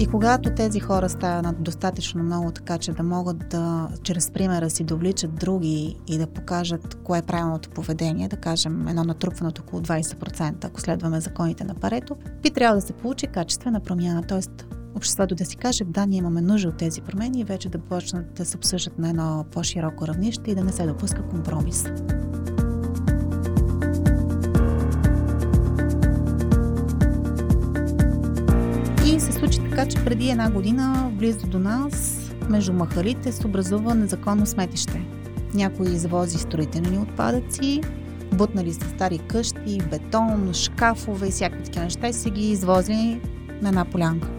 И когато тези хора станат достатъчно много така, че да могат да, чрез примера си, да вличат други и да покажат кое е правилното поведение, да кажем едно натрупване от около 20%, ако следваме законите на Парето, би трябвало да се получи качествена промяна, т.е. обществото да си каже, да, ние имаме нужда от тези промени и вече да почнат да се обсъждат на едно по-широко равнище и да не се допуска компромис. И се случи така, че преди една година близо до нас, между махалите, се образува незаконно сметище. Някой извози строителни отпадъци, бутнали са стари къщи, бетон, шкафове и всякакви такива неща и се ги извозли на една полянка.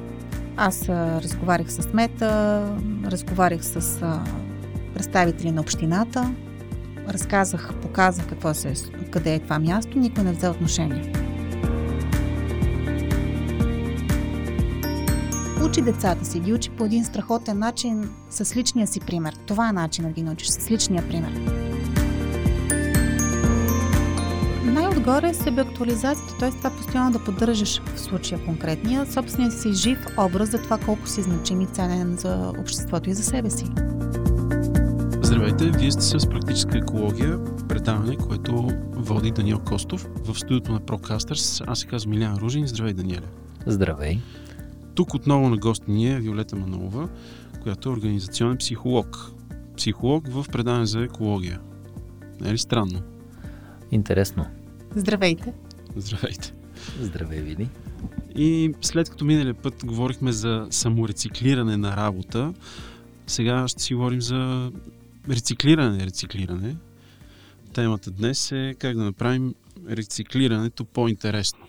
Аз разговарях с кмета, разговарях с представители на общината, разказах, показах какво се, къде е това място, никой не взе отношение. Учи децата си, ги учи по един страхотен начин с личния си пример. Това е начин да ги научиш, с личния пример. Най-отгоре е себеактуализацията, т.е. това постоянно да поддържаш в случая конкретния, собствения си жив образ за това колко си значим и ценен за обществото и за себе си. Здравейте, вие сте с практическа екология, предаване, което води Даниел Костов в студиото на ProCasters. Аз се казвам Миляна Ружин. Здравей, Даниеле. Здравей. Тук отново на гости ни е Виолета Манолова, която е организационен психолог. Психолог в предаване за екология. Не е ли странно? Интересно. Здравейте! Здравейте! Здравей, Вили! И след като миналия път говорихме за саморециклиране на работа, сега ще си говорим за рециклиране. Темата днес е как да направим рециклирането по-интересно.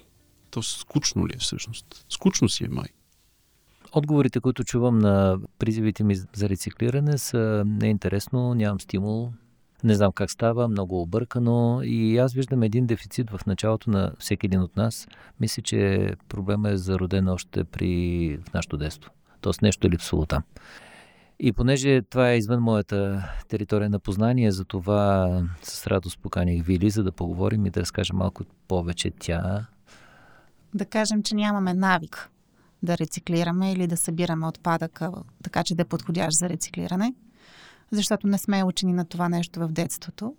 То скучно ли е всъщност? Скучно си е май. Отговорите, които чувам на призивите ми за рециклиране, са неинтересно, нямам стимул, не знам как става, много объркано и аз виждам един дефицит в началото на всеки един от нас. Мисля, че проблемът е зароден още в нашето детство. Тоест нещо е липсвало там. И понеже това е извън моята територия на познание, за това с радост поканих Вили, за да поговорим и да разкажа малко повече тя. Да кажем, че нямаме навик да рециклираме или да събираме отпадъка, така че да е подходящ за рециклиране, защото не сме учени на това нещо в детството,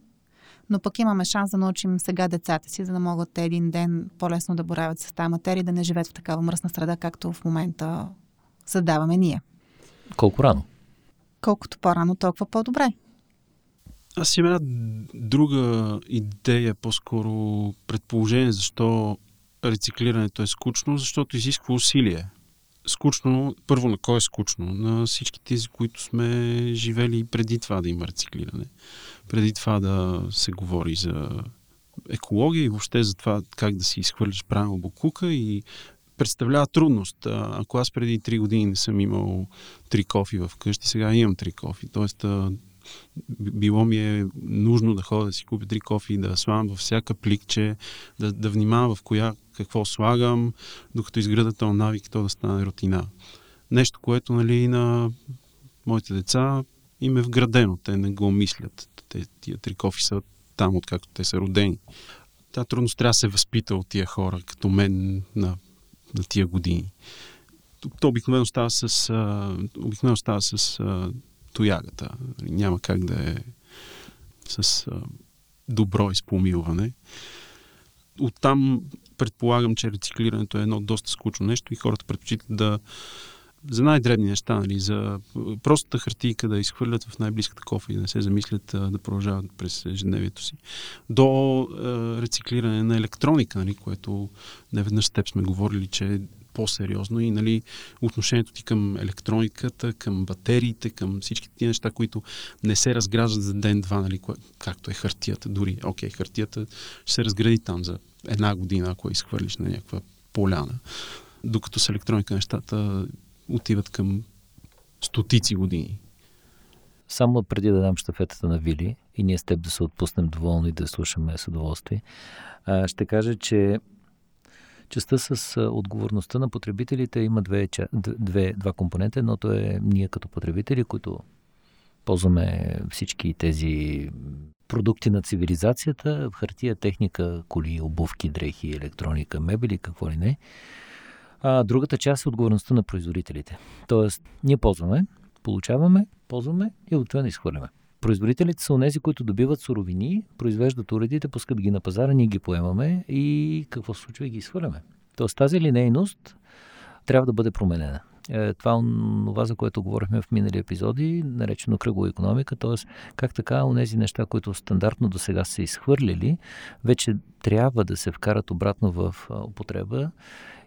но пък имаме шанс да научим сега децата си, за да могат те един ден по-лесно да боравят с тази материя, да не живеят в такава мръсна среда, както в момента създаваме ние. Колко рано? Колкото по-рано, толкова по-добре. Аз имам една друга идея, по-скоро предположение, защо рециклирането е скучно, защото изисква усилие. Скучно, първо на кой е скучно? На всички тези, които сме живели преди това да има рециклиране. Преди това да се говори за екология и въобще за това как да си изхвърляш правилно боклука и представлява трудност. Ако аз преди 3 години не съм имал 3 кофи в къщи, сега имам 3 кофи. Тоест, било ми е нужно да ходя да си купя 3 кофи, да слагам във всяка пликче, да внимавам в коя какво слагам, докато изграда този навик, то да стане рутина. Нещо, което нали, на моите деца им е вградено. Те не го мислят. Тия 3 кофи са там, откакто те са родени. Та трудност трябва да се възпита от тия хора, като мен на тия години. То обикновено става с тоягата. Няма как да е с добро изпомилване. Оттам предполагам, че рециклирането е едно доста скучно нещо и хората предпочитат да за най-дребни неща, нали, за простата хартийка да изхвърлят в най-близката кофа и да не се замислят да продължават през ежедневието си. До рециклиране на електроника, нали, което неведнъж с теб сме говорили, че по-сериозно и нали, отношението ти към електрониката, към батериите, към всички тези неща, които не се разграждат за ден-два, нали, както е хартията дори. Окей, хартията ще се разгради там за една година, ако я изхвърлиш на някаква поляна. Докато с електроника нещата отиват към стотици години. Само преди да дам щафетата на Вили и ние с теб да се отпуснем доволно и да слушаме с удоволствие, ще кажа, че частта с отговорността на потребителите има два компонента. Едното е ние като потребители, които ползваме всички тези продукти на цивилизацията, хартия, техника, коли, обувки, дрехи, електроника, мебели, какво ли не. Другата част е отговорността на производителите. Тоест, ние ползваме, получаваме, ползваме и от това не изхвърляме. Производителите са онези, които добиват суровини, произвеждат уредите, пускат ги на пазара, ние ги поемаме и какво се случва, и ги изхвърляме. Тоест, тази линейност трябва да бъде променена. Това е това, за което говорихме в минали епизоди, наречено кръгова икономика, т.е. как така онези неща, които стандартно до сега са изхвърляли, вече трябва да се вкарат обратно в употреба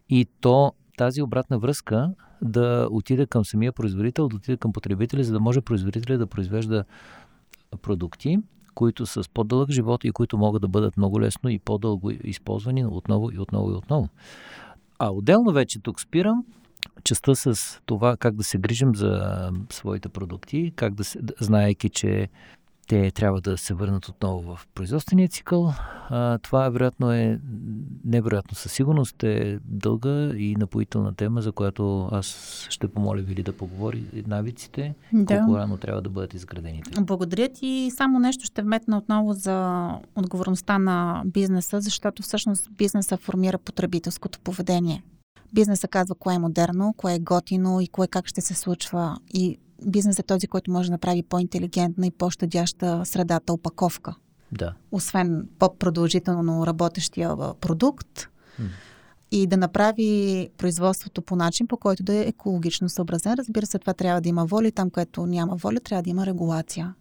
и то тази обратна връзка да отиде към самия производител, да отиде към потребителя, за да може производителя да произвежда продукти, които са с по-дълъг живот и които могат да бъдат много лесно и по-дълго използвани отново. А отделно вече тук спирам частта с това как да се грижим за своите продукти, как да се, знаейки, че те трябва да се върнат отново в производствения цикъл. Това вероятно е, невероятно със сигурност е дълга и напоителна тема, за която аз ще помоля Вили да поговори навиците, колко рано трябва да бъдат изградени. Благодаря ти. Само нещо ще вметна отново за отговорността на бизнеса, защото всъщност бизнеса формира потребителското поведение. Бизнесът казва кое е модерно, кое е готино и кое как ще се случва. И бизнесът е този, който може да направи по-интелигентна и по-щадяща средата опаковка. Да. Освен по-продължително работещия продукт и да направи производството по начин, по който да е екологично съобразен. Разбира се, това трябва да има воля и там, където няма воля, трябва да има регулация.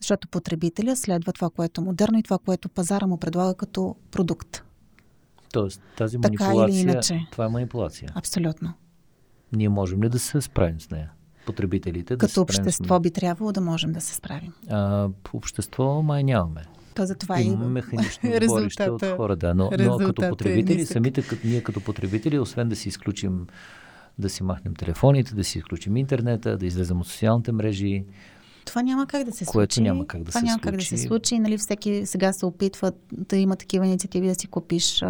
Защото потребителя следва това, което е модерно и това, което пазара му предлага като продукт. Тоест, тази манипулация, това е манипулация. Абсолютно. Ние можем ли да се справим с нея? Потребителите да се справим. Като общество би трябвало да можем да се справим. Общество май нямаме. То за това имаме механично борище от хора, да. Но като потребители, самите ние като потребители, освен да си изключим, да си махнем телефоните, да си изключим интернета, да излезем от социалните мрежи, това няма как да се случи. Това няма как да се случи. Нали, всеки сега се опитва да има такива инициативи, да си купиш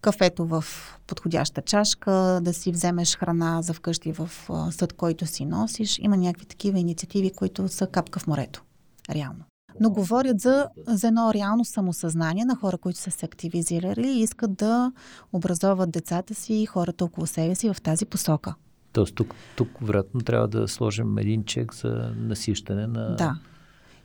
кафето в подходяща чашка, да си вземеш храна за вкъщи в съд, който си носиш. Има някакви такива инициативи, които са капка в морето. Реално. Но говорят за едно реално самосъзнание на хора, които са се активизирали и искат да образоват децата си и хората около себе си в тази посока. Тоест, тук вероятно трябва да сложим един чек за насищане на... Да.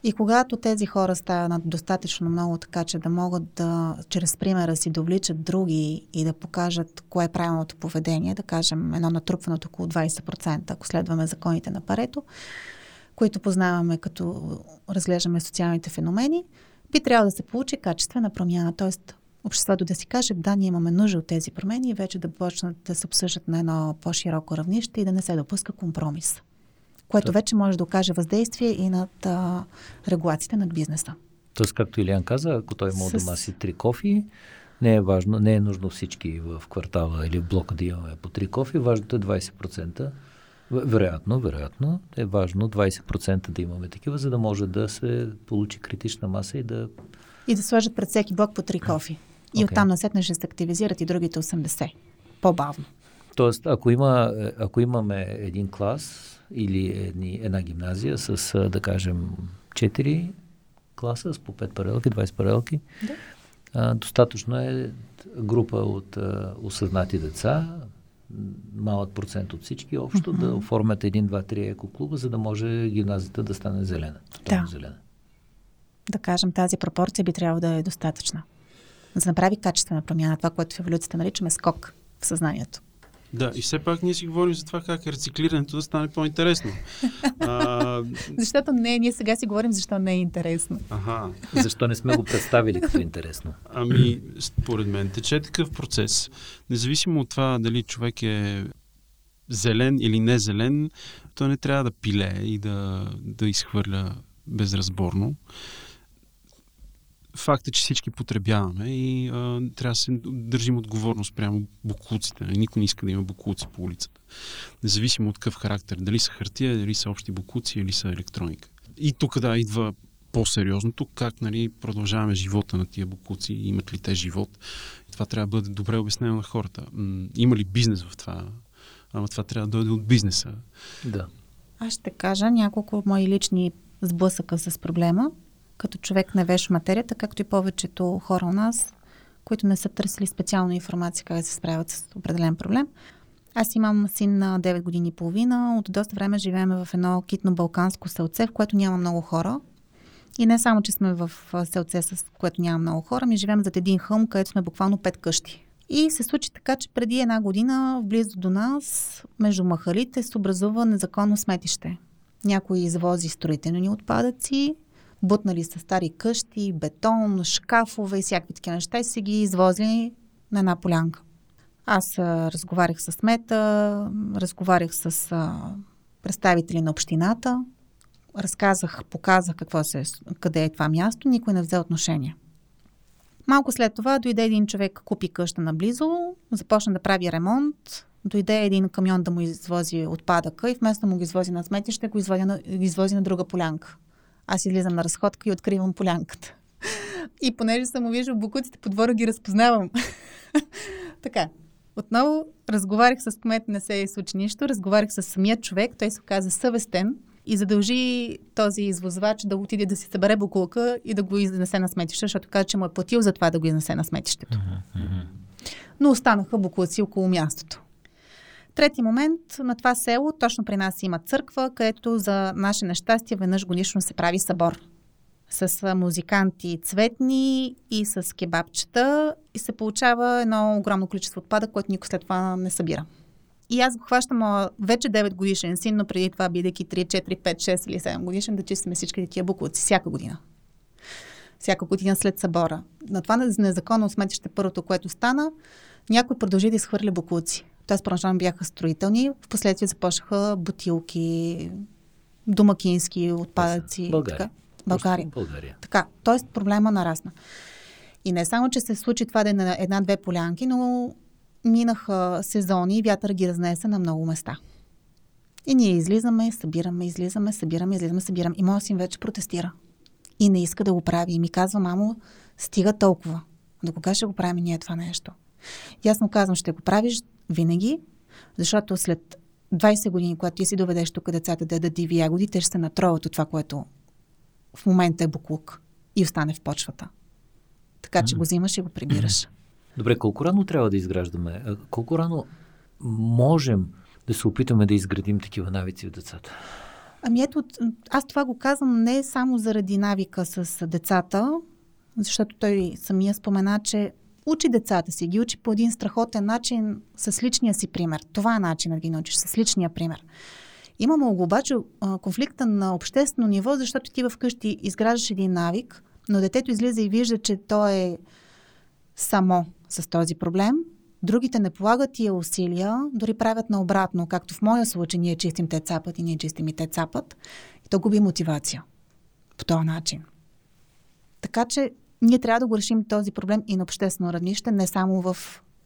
И когато тези хора станат достатъчно много така, че да могат да, чрез примера си, да вличат други и да покажат кое е правилното поведение, да кажем едно натрупване от около 20%, ако следваме законите на Парето, които познаваме като разглеждаме социалните феномени, би трябвало да се получи качествена промяна, т.е. обществото да си каже, да, ние имаме нужда от тези промени и вече да почнат да се обсъждат на едно по-широко равнище и да не се допуска компромис, което вече може да окаже въздействие и над регулациите над бизнеса. Тоест, както Илиан каза, ако той има дома си 3 кофи, не е важно, не е нужно всички в квартала или в блока да имаме по 3 кофи, важното е 20%. Вероятно е важно 20% да имаме такива, за да може да се получи критична маса и да... И да сложат пред всеки блок по 3 кофи. И оттам насетне ще се активизират и другите 80. По-бавно. Тоест, ако имаме един клас или една гимназия с, да кажем, 4 класа с по 5 паралелки, 20 паралелки, да. Достатъчно е група от осъзнати деца, малък процент от всички общо, да оформят 1, 2, 3 екоклуба, за да може гимназията да стане зелена. Да. Зелена. Да кажем, тази пропорция би трябвало да е достатъчна. За да направи качествена промяна, това, което в еволюцията наричаме скок в съзнанието. Да, и все пак ние си говорим за това как рециклирането да стане по-интересно. Защото не, ние сега си говорим защо не е интересно. Защо не сме го представили като интересно? Ами, според мен, тече такъв процес. Независимо от това дали човек е зелен или не зелен, той не трябва да пилее и да изхвърля безразборно. Факт е, че всички потребяваме и трябва да се държим отговорно спрямо боклуците. Никой не иска да има боклуци по улицата. Независимо от какъв характер. Дали са хартия, дали са общи боклуци или са електроника. И тук идва по-сериозното, как продължаваме живота на тия боклуци, имат ли те живот. И това трябва да бъде добре обяснено на хората. Има ли бизнес в това? Ама това трябва да дойде от бизнеса. Да. Аз ще кажа няколко мои лични сблъсъка с проблема. Като човек не веш материята, както и повечето хора у нас, които не са търсили специална информация как да се справят с определен проблем. Аз имам син на 9 години и половина. От доста време живеем в едно китно-балканско селце, в което няма много хора. И не само, че сме в селце, с което няма много хора, ми живеем зад един хълм, където сме буквално 5 къщи. И се случи така, че преди една година, близо до нас, между махалите, се образува незаконно сметище. Някой извози строителни отпадъци, бутнали са стари къщи, бетон, шкафове и всякакви такива неща и се ги извозли на една полянка. Аз разговарях с кмета, разговарях с представители на общината, разказах, показах къде е това място, никой не взе отношение. Малко след това дойде един човек, купи къща наблизо, започна да прави ремонт, дойде един камион да му извози отпадъка и вместо му го извози на сметище, го извози на друга полянка. Аз излизам на разходка и откривам полянката. И понеже съм увиждал букуците по двора, ги разпознавам. Така, отново разговарях с кмет, не се случи нищо, разговарях с самия човек, той се оказа съвестен и задължи този извозвач да отиде да си събере букулка и да го изнесе на сметище, защото каза, че му е платил за това да го изнесе на сметището. Но останаха букулци около мястото. Трети момент, на това село, точно при нас има църква, където за наше нещастие веднъж годишно се прави събор. С музиканти цветни и с кебабчета и се получава едно огромно количество отпадък, което никой след това не събира. И аз го хващам вече 9 годишен син, но преди това бидейки 3, 4, 5, 6 или 7 годишен, да чистим всички тия буклуци всяка година. Всяка година след събора. На това незаконно сметище първото, което стана, някой продължи да изхвърля буклуци. Тоест първоначално бяха строителни, в последствие започнаха бутилки, домакински отпадъци. България. Така, т.е. проблема нарасна. И не само, че се случи това да е на една-две полянки, но минаха сезони и вятър ги разнесе на много места. И ние излизаме, събираме. И моят син вече протестира. И не иска да го прави. И ми казва, мамо, стига толкова. До кога ще го правим ние това нещо? И аз му казвам, ще го правиш винаги, защото след 20 години, когато ти си доведеш тук децата да диви ягоди, те ще се натроват от това, което в момента е буклук и остане в почвата. Така че го взимаш и го прибираш. Добре, колко рано трябва да изграждаме? Колко рано можем да се опитаме да изградим такива навици в децата? Ами ето, аз това го казвам не само заради навика с децата, защото той самия спомена, че учи децата си, ги учи по един страхотен начин с личния си пример. Това е начинът да ги научиш, с личния пример. Имаме обаче конфликта на обществено ниво, защото ти вкъщи изграждаш един навик, но детето излиза и вижда, че то е само с този проблем. Другите не полагат тия усилия, дори правят наобратно, както в моя случай ние чистим, те цапат и ние чистим и те цапат. И то губи мотивация по този начин. Така че ние трябва да го решим този проблем и на обществено равнище, не само в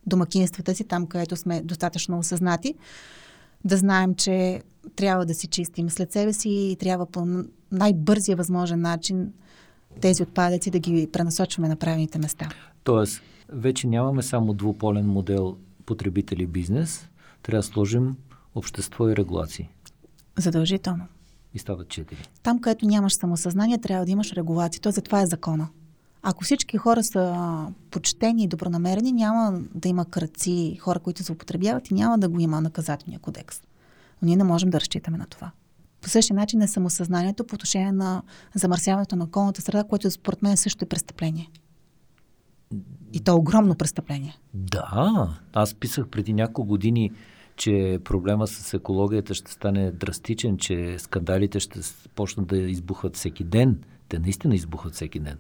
домакинствата си, там където сме достатъчно осъзнати, да знаем, че трябва да си чистим след себе си и трябва по най-бързия възможен начин тези отпадъци да ги пренасочваме на правилните места. Тоест, вече нямаме само двуполен модел потребители-бизнес, трябва да сложим общество и регулации. Задължително. И стават 4. Там, където нямаш самосъзнание, трябва да имаш регулации. Тоест, затова е закона. Ако всички хора са почтени и добронамерени, няма да има крадци, хора, които се употребяват и няма да го има наказателния кодекс. Но ние не можем да разчитаме на това. По същия начин е самосъзнанието по отношение на замърсяването на околната среда, което според мен също е престъпление. И то е огромно престъпление. Да, аз писах преди няколко години, че проблема с екологията ще стане драстичен, че скандалите ще почнат да избухват всеки ден. Те наистина избухват всеки ден.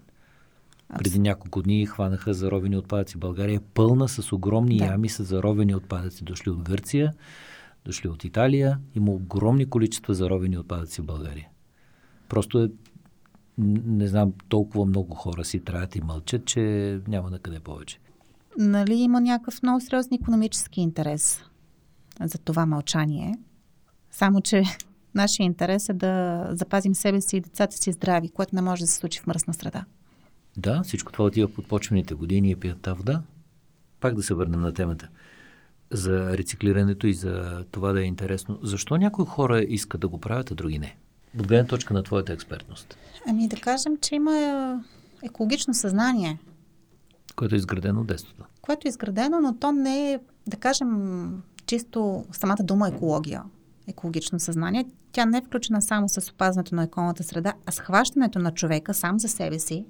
Преди няколко дни хванаха заровени отпадъци. България е пълна с огромни ями с заровени отпадъци. Дошли от Гърция, дошли от Италия. Има огромни количества заровени отпадъци в България. Просто е, не знам, толкова много хора си траят и мълчат, че няма накъде повече. Нали има някакъв много сериозен икономически интерес за това мълчание. Само, че нашия интерес е да запазим себе си и децата си здрави, което не може да се случи в мръсна среда. Да, всичко това отива под почвените години и пият вода. Пак да се върнем на темата за рециклирането и за това да е интересно. Защо някои хора искат да го правят, а други не? От гледна точка на твоята експертност. Ами да кажем, че има екологично съзнание. Което е изградено от детството. Което е изградено, но то не е, да кажем, чисто самата дума екология, екологично съзнание, тя не е включена само с опазването на околната среда, а с хващането на човека сам за себе си,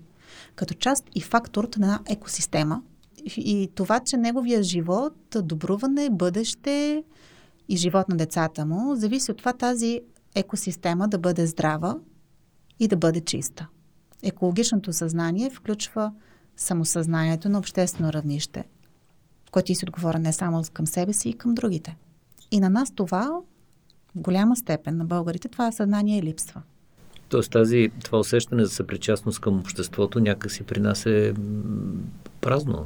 като част и фактор на екосистема. И това, че неговия живот, добруване, бъдеще и живот на децата му, зависи от това тази екосистема да бъде здрава и да бъде чиста. Екологичното съзнание включва самосъзнанието на обществено равнище, което ти си отговоря не само към себе си, и към другите. И на нас това, в голяма степен на българите, това съзнание липсва. Тоест това усещане за съпричастност към обществото някакси при нас е празно.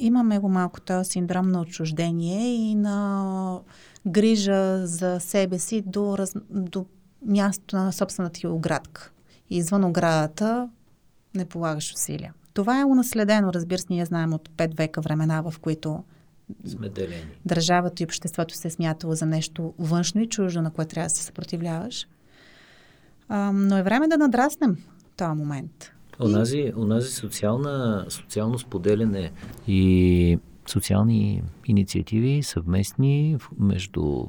Имаме го малко този синдром на отчуждение и на грижа за себе си до мястото на собствената ти оградка. И извън оградата не полагаш усилия. Това е унаследено, разбира се, ние знаем от 5 века времена, в които държавата и обществото се е смятало за нещо външно и чуждо, на което трябва да се съпротивляваш. Но е време да надраснем този момент. Онази социално споделяне и социални инициативи съвместни между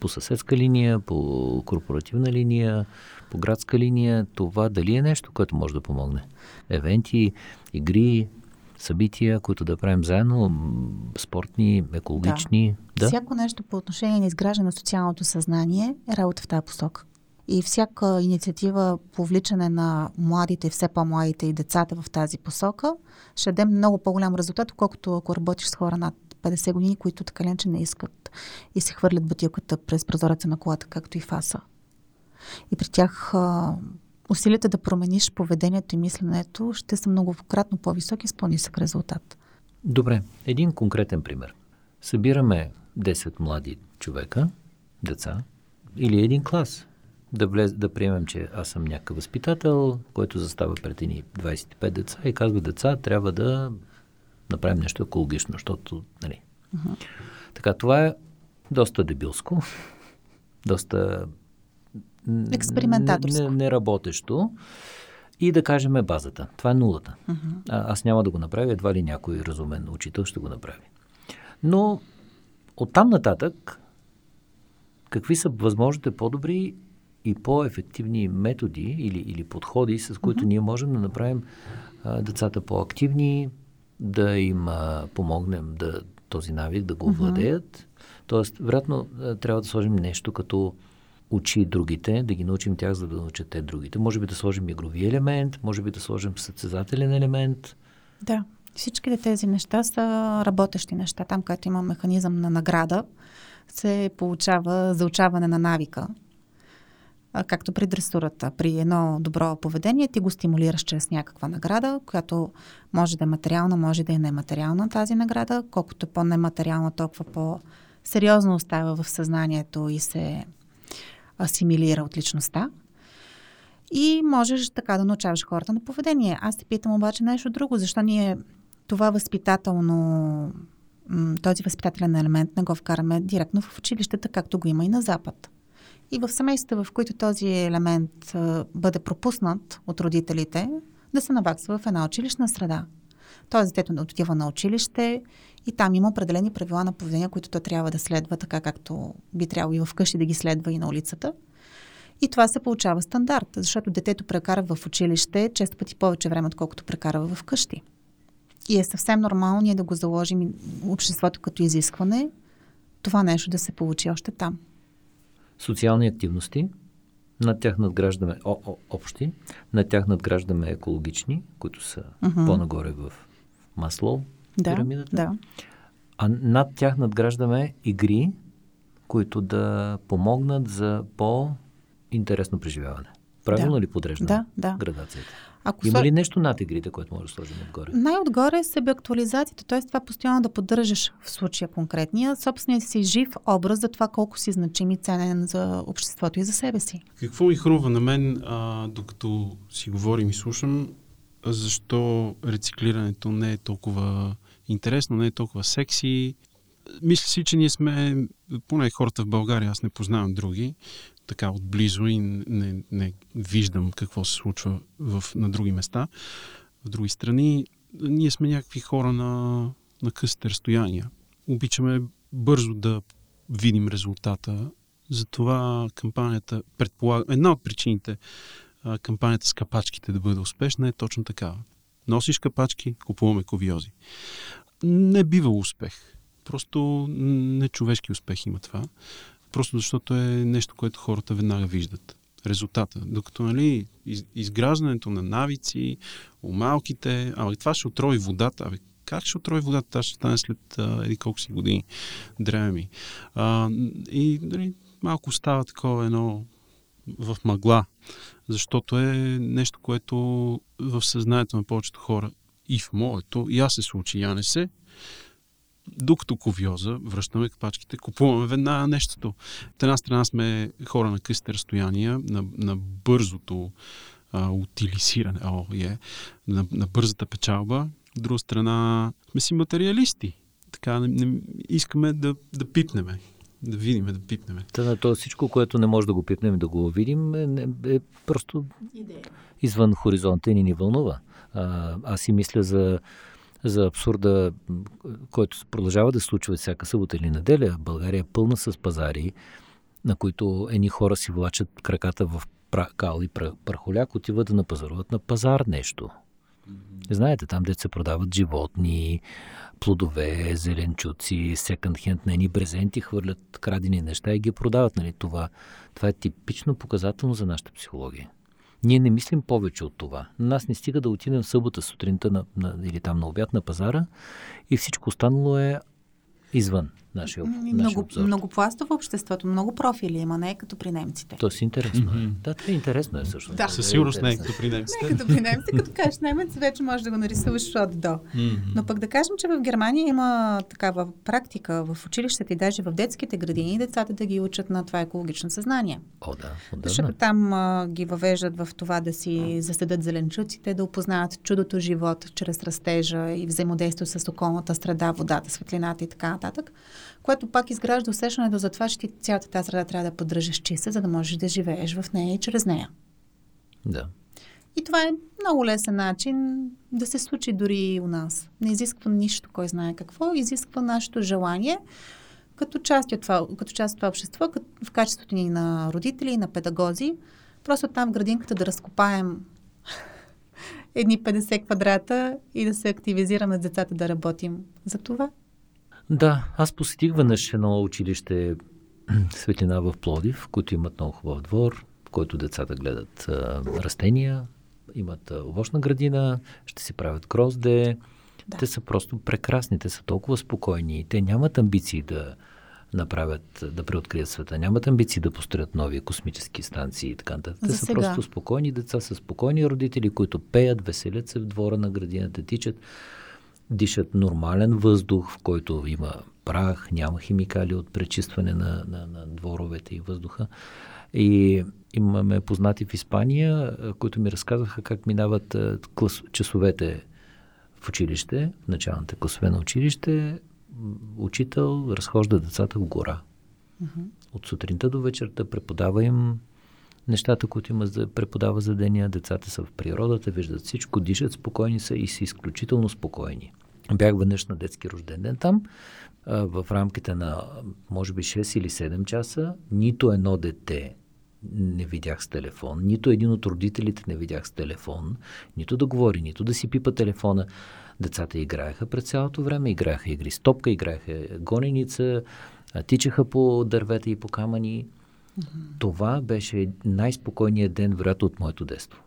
по съседска линия, по корпоративна линия, по градска линия, това дали е нещо, което може да помогне? Евенти, игри, събития, които да правим заедно, спортни, екологични. Да. Всяко нещо по отношение на изграждане на социалното съзнание е работа в тази посока. И всяка инициатива по вличане на младите, все по-младите и децата в тази посока ще даде много по-голям резултат, колкото ако работиш с хора над 50 години, които така ленче не искат и се хвърлят бутилката през прозореца на колата, както и фаса. И при тях усилията да промениш поведението и мисленето ще са многократно по-високи с по-нисък резултат. Добре, един конкретен пример. Събираме 10 млади човека, деца или един клас. Да приемем, че аз съм някакъв възпитател, който застава пред едни 25 деца и казва, деца, трябва да направим нещо екологично, защото, нали. Uh-huh. Така, това е доста дебилско, доста експериментаторско, неработещо и да кажем е базата. Това е нулата. Uh-huh. Аз няма да го направя, едва ли някой разумен учител ще го направи. Но оттам нататък, какви са възможните по-добри и по-ефективни методи или подходи, с които ние можем да направим децата по-активни, да им помогнем този навик да го владеят. Тоест, вероятно, трябва да сложим нещо като учи другите, да ги научим тях, за да научат те другите. Може би да сложим игрови елемент, може би да сложим състезателен елемент. Да, всичките тези неща са работещи неща. Там, където има механизъм на награда, се получава заучаване на навика. Както при дресурата. При едно добро поведение ти го стимулираш чрез някаква награда, която може да е материална, може да е нематериална тази награда. Колкото по-нематериална, толкова по-сериозно остава в съзнанието и се асимилира от личността. И можеш така да научаваш хората на поведение. Аз те питам обаче нещо друго. Защо ние това възпитателно, този възпитателен елемент не го вкараме директно в училищата, както го има и на Запад? И в семействата, в които този елемент бъде пропуснат от родителите, да се наваксва в една училищна среда. Той детето отива на училище и там има определени правила на поведение, които той трябва да следва, така както би трябвало и вкъщи да ги следва и на улицата. И това се получава стандарт, защото детето прекара в училище често пъти повече време, отколкото прекарва в къщи. И е съвсем нормално ние да го заложим обществото като изискване, това нещо да се получи още там. Социални активности, над тях надграждаме общи, над тях надграждаме екологични, които са по-нагоре в Маслоу, пирамидата. Да. А над тях надграждаме игри, които да помогнат за по-интересно преживяване. Правилно ли подреждаме градацията? Има ли нещо над игрите, което може да сложим отгоре? Най-отгоре е себеактуализацията, т.е. това постоянно да поддържаш в случая конкретния собствения си жив образ за това колко си значим и ценен за обществото и за себе си. Какво ми хрумва на мен, докато си говорим и слушам, защо рециклирането не е толкова интересно, не е толкова секси? Мисля си, че ние сме, поне хората в България, аз не познавам други, така отблизо и не виждам какво се случва на други места, в други страни. Ние сме някакви хора на късите разстояния. Обичаме бързо да видим резултата. Затова кампанията, предполага, една от причините кампанията с капачките да бъде успешна е точно такава. Носиш капачки, купуваме ковиози. Не бива успех. Просто не човешки успех има това. Просто защото е нещо, което хората веднага виждат. Резултата. Докато нали, изграждането на навици, умалките, ама това ще отрови водата. Абе, как ще отрови водата? Та ще стане след колко си години. Дреми. И нали, малко става такова едно в мъгла. Защото е нещо, което в съзнанието на повечето хора и в моето, и аз се случи, я не се. Докато ковиоза, връщаме капачките, купуваме веднага нещото. От една страна сме хора на късите разстояния, на бързото утилизиране, на бързата печалба. От друга страна сме си материалисти. Така, искаме да пипнеме. Да видим, да пипнем. То всичко, което не може да го пипнем и да го видим, е просто идея. Извън хоризонта и ни вълнува. Аз си мисля за абсурда, който продължава да се случва всяка събота или неделя. България е пълна с пазари, на които едни хора си влачат краката в кал и прахоляк, отиват да напазаруват на пазар нещо. Знаете, там дето се продават животни, плодове, зеленчуци, секонд-хенд, нени брезенти, хвърлят крадени неща и ги продават. Нали? Това е типично показателно за нашата психология. Ние не мислим повече от това. Нас не стига да отидем в събота сутринта или там на обяд на пазара и всичко останало е извън нашия обзор. Много пластов в обществото, много профили има, не е като при немците. То си интересно е. Да, това е интересно е също. Да. Със сигурност не е като при немците. Не е като при немците, като кажеш немец, вече можеш да го нарисуваш от до. Но пък да кажем, че в Германия има такава практика в училищата и даже в детските градини децата да ги учат на това екологично съзнание. О, да. Защото там ги въвеждат в това да си заседат зеленчуците, да опознаят чудото живот чрез растежа и взаимодействие с околната среда, водата, светлината и така нататък. Което пак изгражда усещането за това, че ти цялата тази среда трябва да поддържаш чиста, за да можеш да живееш в нея и чрез нея. Да. И това е много лесен начин да се случи дори и у нас. Не изисква нищо, кой знае какво, изисква нашето желание като част от това, общество, в качеството ни на родители, на педагози, просто там в градинката да разкопаем едни 50 квадрата и да се активизираме с децата да работим за това. Да, аз посетих веднъж едно училище Светлина в Пловдив, които имат много хубав двор, в който децата гледат растения, имат овощна градина, ще си правят грозде. Да. Те са просто прекрасни, те са толкова спокойни. Те нямат амбиции да направят, да преоткрият света, нямат амбиции да построят нови космически станции и така нататък. Те са просто спокойни деца, са спокойни родители, които пеят, веселят се в двора на градината, тичат. Дишат нормален въздух, в който има прах, няма химикали от пречистване на дворовете и въздуха. И имаме познати в Испания, които ми разказваха как минават часовете в училище, в началните класове на училище. Учител разхожда децата в гора. Uh-huh. От сутринта до вечерта преподава им нещата, които има да преподава за деня, децата са в природата, виждат всичко, дишат, спокойни са и са изключително спокойни. Бях веднъж на детски рожден ден там, в рамките на може би 6 или 7 часа, нито едно дете не видях с телефон, нито един от родителите не видях с телефон, нито да говори, нито да си пипа телефона. Децата играеха през цялото време, играеха игри с топка, играеха гоненица, тичаха по дървета и по камъни. Това беше най-спокойният ден, вероятно, от моето детство.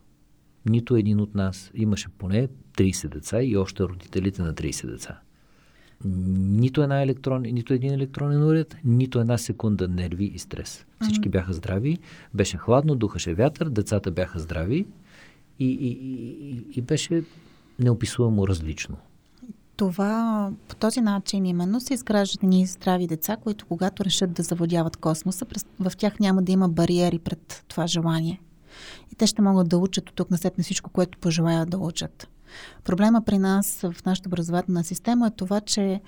Нито един от нас, имаше поне 30 деца и още родителите на 30 деца. Нито един електронен уред, нито една секунда нерви и стрес. Всички бяха здрави, беше хладно, духаше вятър, децата бяха здрави и беше неописуемо различно. Това по този начин именно се изграждат ние здрави деца, които когато решат да завладяват космоса, в тях няма да има бариери пред това желание. И те ще могат да учат от тук насетне всичко, което пожелаят да учат. Проблема при нас в нашата образователна система е това, че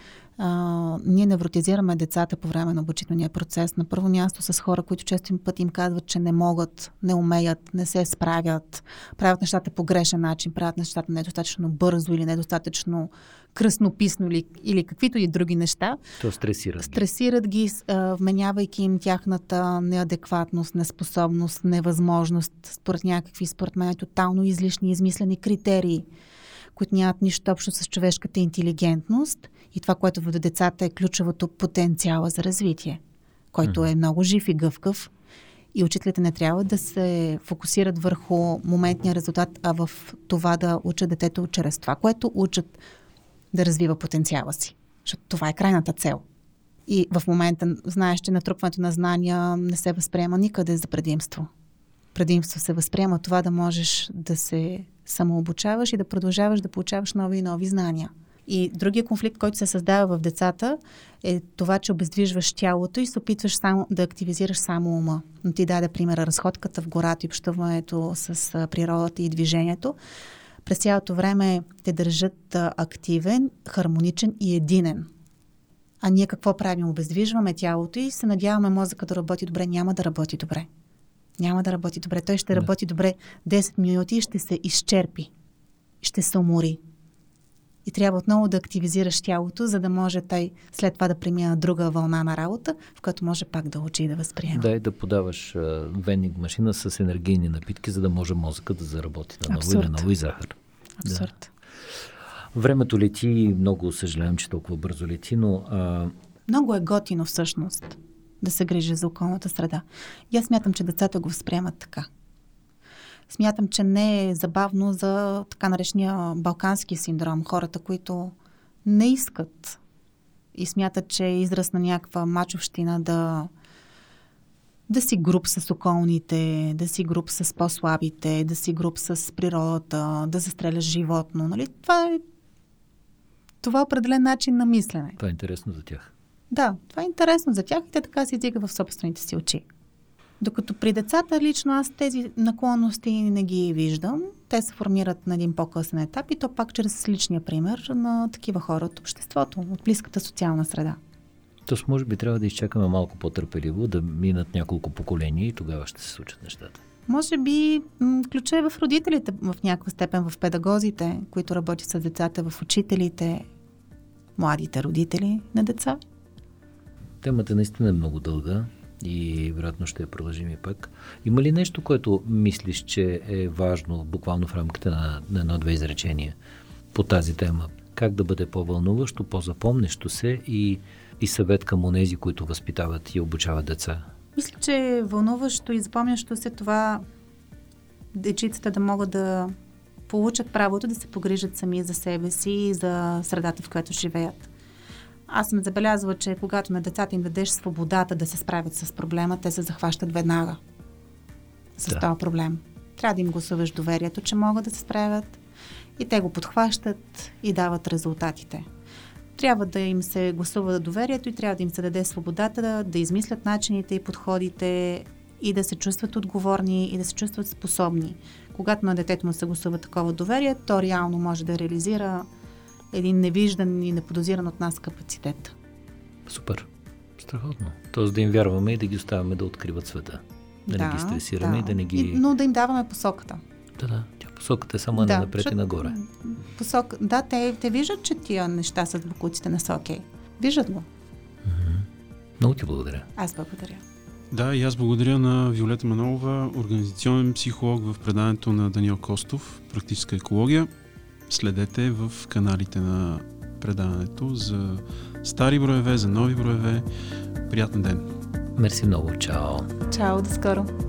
ние невротизираме децата по време на обучителния процес. На първо място с хора, които често пъти им казват, че не могат, не умеят, не се справят, правят нещата по грешен начин, правят нещата недостатъчно бързо или недостатъчно кръснописно или каквито и други неща. То стресират. Стресират ги, вменявайки им тяхната неадекватност, неспособност, невъзможност, според някакви, според мен, тотално излишни, измислени критерии, които нямат нищо общо с човешката интелигентност и това, което в децата е ключовото потенциала за развитие, който е много жив и гъвкав. И учителите не трябва да се фокусират върху моментния резултат, а в това да учат детето чрез това, което учат, да развива потенциала си. Защото това е крайната цел. И в момента, знаеш, че натрупването на знания не се възприема никъде за предимство. Предимство се възприема това да можеш да се самообучаваш и да продължаваш да получаваш нови и нови знания. И другия конфликт, който се създава в децата, е това, че обездвижваш тялото и се опитваш само да активизираш само ума. Но ти даде примера разходката в гората и общуването с природата и движението. През цялото време те държат активен, хармоничен и единен. А ние какво правим? Обездвижваме тялото и се надяваме мозъка да работи добре. Няма да работи добре. Няма да работи добре. Той ще работи добре 10 минути и ще се изчерпи. Ще се умори. И трябва отново да активизираш тялото, за да може той след това да премина друга вълна на работа, в която може пак да учи и да възприема. Да, и да подаваш венинг машина с енергийни напитки, за да може мозъкът да заработи наново и наново и захар. Абсурд. Да. Времето лети и много съжалявам, че толкова бързо лети, но... Много е готино всъщност да се грижи за околната среда. И аз смятам, че децата го възприемат така. Смятам, че не е забавно за така наречения балкански синдром. Хората, които не искат и смятат, че е израз на някаква мачовщина да си груб с околните, да си груб с по-слабите, да си груб с природата, да застреляш животно. Нали? Това е определен начин на мислене. Това е интересно за тях. Да, това е интересно за тях и те така се издига в собствените си очи. Докато при децата лично аз тези наклонности не ги виждам. Те се формират на един по-късен етап и то пак чрез личния пример на такива хора от обществото, от близката социална среда. Тоест може би трябва да изчакаме малко по-търпеливо, да минат няколко поколения и тогава ще се случат нещата. Може би ключа е в родителите, в някаква степен в педагозите, които работят с децата, в учителите, младите родители на деца. Темата наистина е много дълга. И вероятно ще я продължим и пък. Има ли нещо, което мислиш, че е важно буквално в рамките на едно-две изречения по тази тема? Как да бъде по-вълнуващо, по-запомнещо се и съвет към онези, които възпитават и обучават деца? Мисля, че вълнуващо и запомнящо се това дечицата да могат да получат правото да се погрижат сами за себе си и за средата, в която живеят. Аз съм забелязала, че когато на децата им дадеш свободата да се справят с проблема, те се захващат веднага с този проблем. Трябва да им гласуваш доверието, че могат да се справят и те го подхващат и дават резултатите. Трябва да им се гласува доверието и трябва да им се даде свободата да измислят начините и подходите и да се чувстват отговорни и да се чувстват способни. Когато на детето му се гласува такова доверие, то реално може да реализира един невиждан и неподозиран от нас капацитет. Супер. Страхотно. Тоест да им вярваме и да ги оставяме да откриват света. Да не ги стресираме и да не ги... Но да им даваме посоката. Да. Тя посоката е само напред и нагоре. Да, те виждат, че тия неща с буклуците не са окей. Виждат го. Много ти благодаря. Аз благодаря. Да, и аз благодаря на Виолета Манолова, организационен психолог в преданието на Даниел Костов, практическа екология. Следете в каналите на предаването за стари броеве, за нови броеве. Приятен ден! Мерси много! Чао! Чао! До скоро!